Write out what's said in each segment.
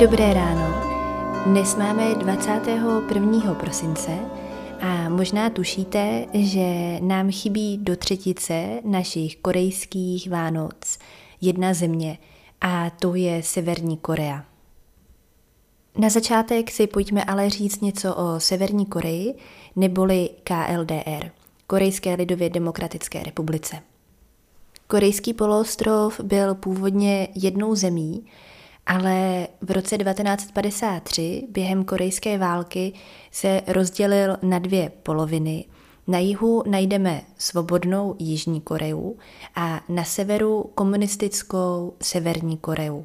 Dobré ráno. Dnes máme 21. prosince a možná tušíte, že nám chybí do třetice našich korejských Vánoc jedna země a to je Severní Korea. Na začátek si pojďme ale říct něco o Severní Koreji, neboli KLDR, Korejské lidově demokratické republice. Korejský poloostrov byl původně jednou zemí, ale v roce 1953 během korejské války se rozdělil na dvě poloviny. Na jihu najdeme svobodnou Jižní Koreu a na severu komunistickou Severní Koreu.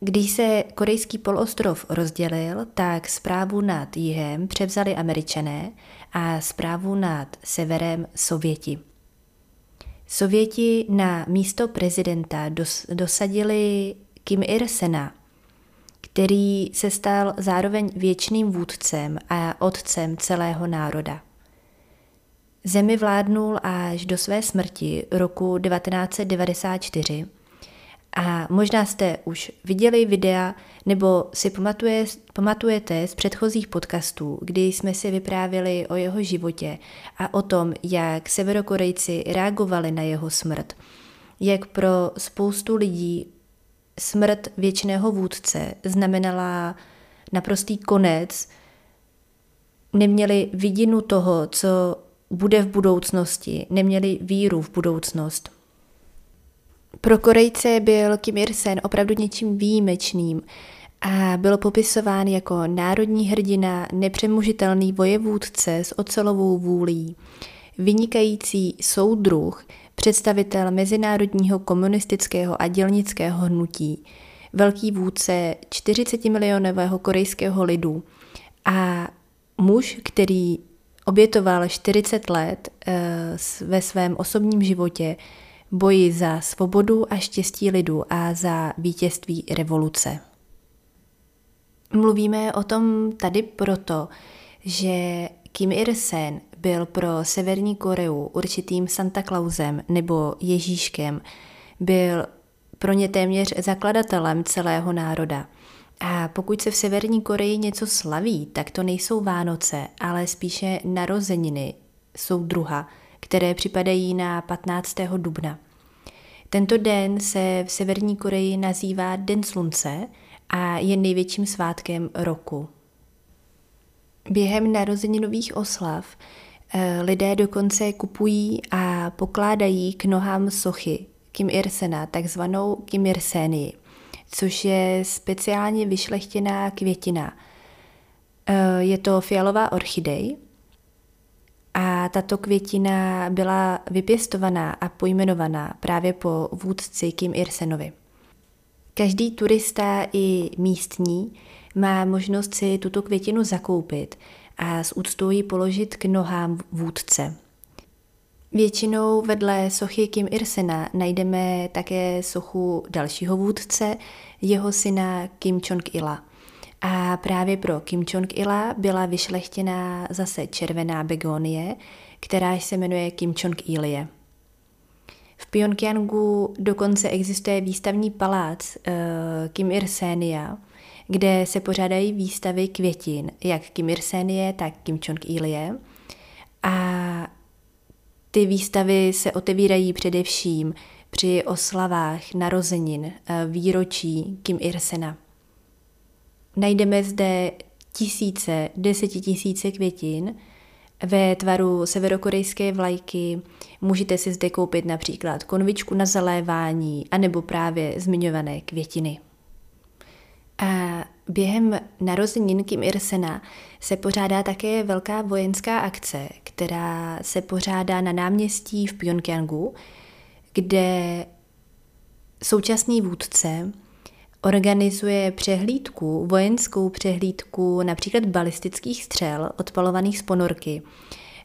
Když se korejský poloostrov rozdělil, tak správu nad jihem převzali Američané a správu nad severem Sověti. Sověti na místo prezidenta dosadili Kim Ir-sena, který se stal zároveň věčným vůdcem a otcem celého národa. Zemi vládnul až do své smrti roku 1994 a možná jste už viděli videa nebo si pamatujete z předchozích podcastů, kdy jsme si vyprávěli o jeho životě a o tom, jak Severokorejci reagovali na jeho smrt, jak pro spoustu lidí smrt věčného vůdce znamenala naprostý konec, neměli vidinu toho, co bude v budoucnosti, neměli víru v budoucnost. Pro Korejce byl Kim Ir-sen opravdu něčím výjimečným a byl popisován jako národní hrdina, nepřemožitelný vojevůdce s ocelovou vůlí, vynikající soudruh, představitel mezinárodního komunistického a dělnického hnutí, velký vůdce 40-milionového korejského lidu a muž, který obětoval 40 let ve svém osobním životě boji za svobodu a štěstí lidu a za vítězství revoluce. Mluvíme o tom tady proto, že Kim Ir-sen byl pro Severní Koreu určitým Santa Clausem nebo Ježíškem, byl pro ně téměř zakladatelem celého národa. A pokud se v Severní Koreji něco slaví, tak to nejsou Vánoce, ale spíše narozeniny soudruha, které připadají na 15. dubna. Tento den se v Severní Koreji nazývá Den Slunce a je největším svátkem roku. Během narozeninových oslav lidé dokonce kupují a pokládají k nohám sochy Kim Ir-sena, takzvanou Kim Ir-senii, což je speciálně vyšlechtěná květina. Je to fialová orchidej a tato květina byla vypěstovaná a pojmenovaná právě po vůdci Kim Ir-senovi. Každý turista i místní má možnost si tuto květinu zakoupit a s úctou ji položit k nohám vůdce. Většinou vedle sochy Kim Ir-sena najdeme také sochu dalšího vůdce, jeho syna Kim Čong-ila. A právě pro Kim Jong-ila byla vyšlechtěná zase červená begonie, která se jmenuje Kim Jong-ilie. V Pchjongjangu dokonce existuje výstavní palác Kim Ir-senia, kde se pořádají výstavy květin, jak Kim Ir-senie, tak Kim Jong-ilie. A ty výstavy se otevírají především při oslavách narozenin, výročí Kim Ir-sena. Najdeme zde tisíce, desetitisíce květin ve tvaru severokorejské vlajky. Můžete si zde koupit například konvičku na zalévání anebo právě zmiňované květiny. A během narozenin Kim Ir-sena se pořádá také velká vojenská akce, která se pořádá na náměstí v Pchjongjangu, kde současný vůdce organizuje přehlídku, vojenskou přehlídku například balistických střel odpalovaných z ponorky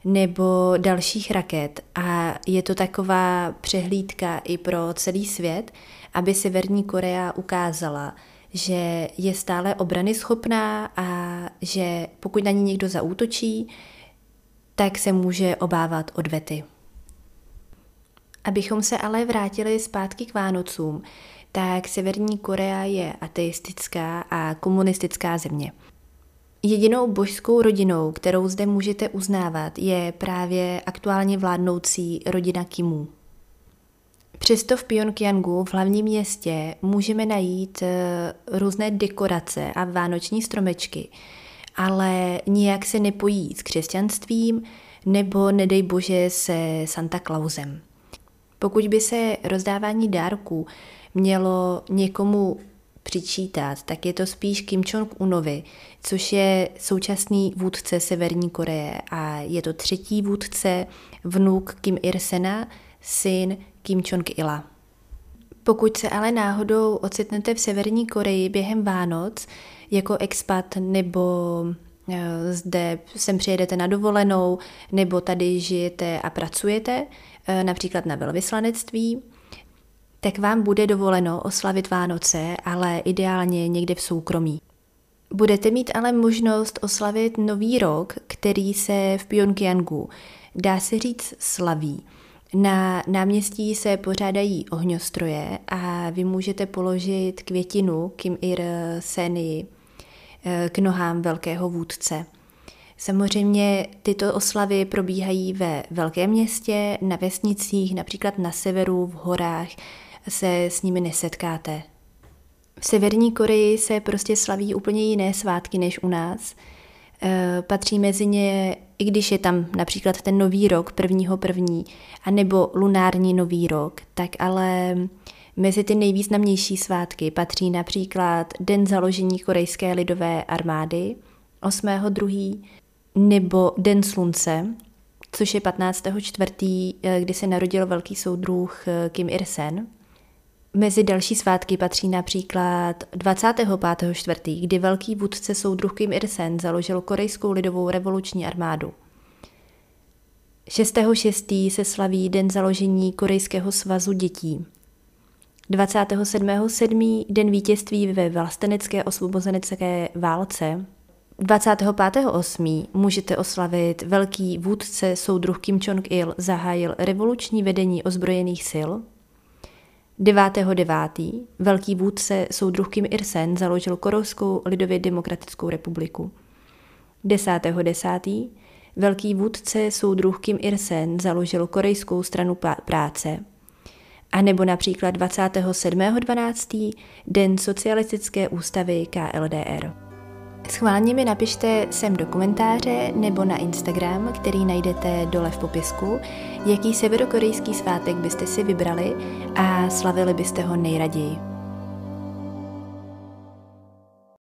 nebo dalších raket. A je to taková přehlídka i pro celý svět, aby Severní Korea ukázala, že je stále obranyschopná a že pokud na ní někdo zaútočí, tak se může obávat odvety. Abychom se ale vrátili zpátky k Vánocům, tak Severní Korea je ateistická a komunistická země. Jedinou božskou rodinou, kterou zde můžete uznávat, je právě aktuálně vládnoucí rodina Kimů. Přesto v Pchjongjangu, v hlavním městě, můžeme najít různé dekorace a vánoční stromečky, ale nijak se nepojí s křesťanstvím nebo, nedej bože, se Santa Clausem. Pokud by se rozdávání dárků mělo někomu přičítat, tak je to spíš Kim Jong-unovi, což je současný vůdce Severní Koreje a je to třetí vůdce, vnuk Kim Ir-sena, syn Kim Čong-ila. Pokud se ale náhodou ocitnete v Severní Koreji během Vánoc jako expat nebo zde sem přijedete na dovolenou nebo tady žijete a pracujete, například na velvyslanectví, tak vám bude dovoleno oslavit Vánoce, ale ideálně někde v soukromí. Budete mít ale možnost oslavit Nový rok, který se v Pchjongjangu, dá se říct, slaví. Na náměstí se pořádají ohňostroje a vy můžete položit květinu Kim Ir-senovi k nohám velkého vůdce. Samozřejmě tyto oslavy probíhají ve velkém městě, na vesnicích, například na severu, v horách se s nimi nesetkáte. V Severní Koreji se prostě slaví úplně jiné svátky než u nás. Patří mezi ně, i když je tam například ten nový rok 1.1. anebo lunární nový rok, tak ale mezi ty nejvýznamnější svátky patří například Den založení korejské lidové armády 8.2. nebo Den Slunce, což je 15.4., kdy se narodil velký soudruh Kim Ir-sen. Mezi další svátky patří například 25.4., kdy velký vůdce soudruh Kim Ir-sen založil korejskou lidovou revoluční armádu. 6.6. se slaví den založení Korejského svazu dětí. 27.7. den vítězství ve vlastenecké osvobozenecké válce. 25.8. můžete oslavit velký vůdce soudruh Kim Čong-il zahájil revoluční vedení ozbrojených sil. 9.9. velký vůdce soudruh Kim Ir-sen založil Korejskou lidově demokratickou republiku. 10.10. velký vůdce soudruh Kim Ir-sen založil Korejskou stranu práce. A nebo například 27.12. den socialistické ústavy KLDR. Schválně mi napište sem do komentáře nebo na Instagram, který najdete dole v popisku, jaký severokorejský svátek byste si vybrali a slavili byste ho nejraději.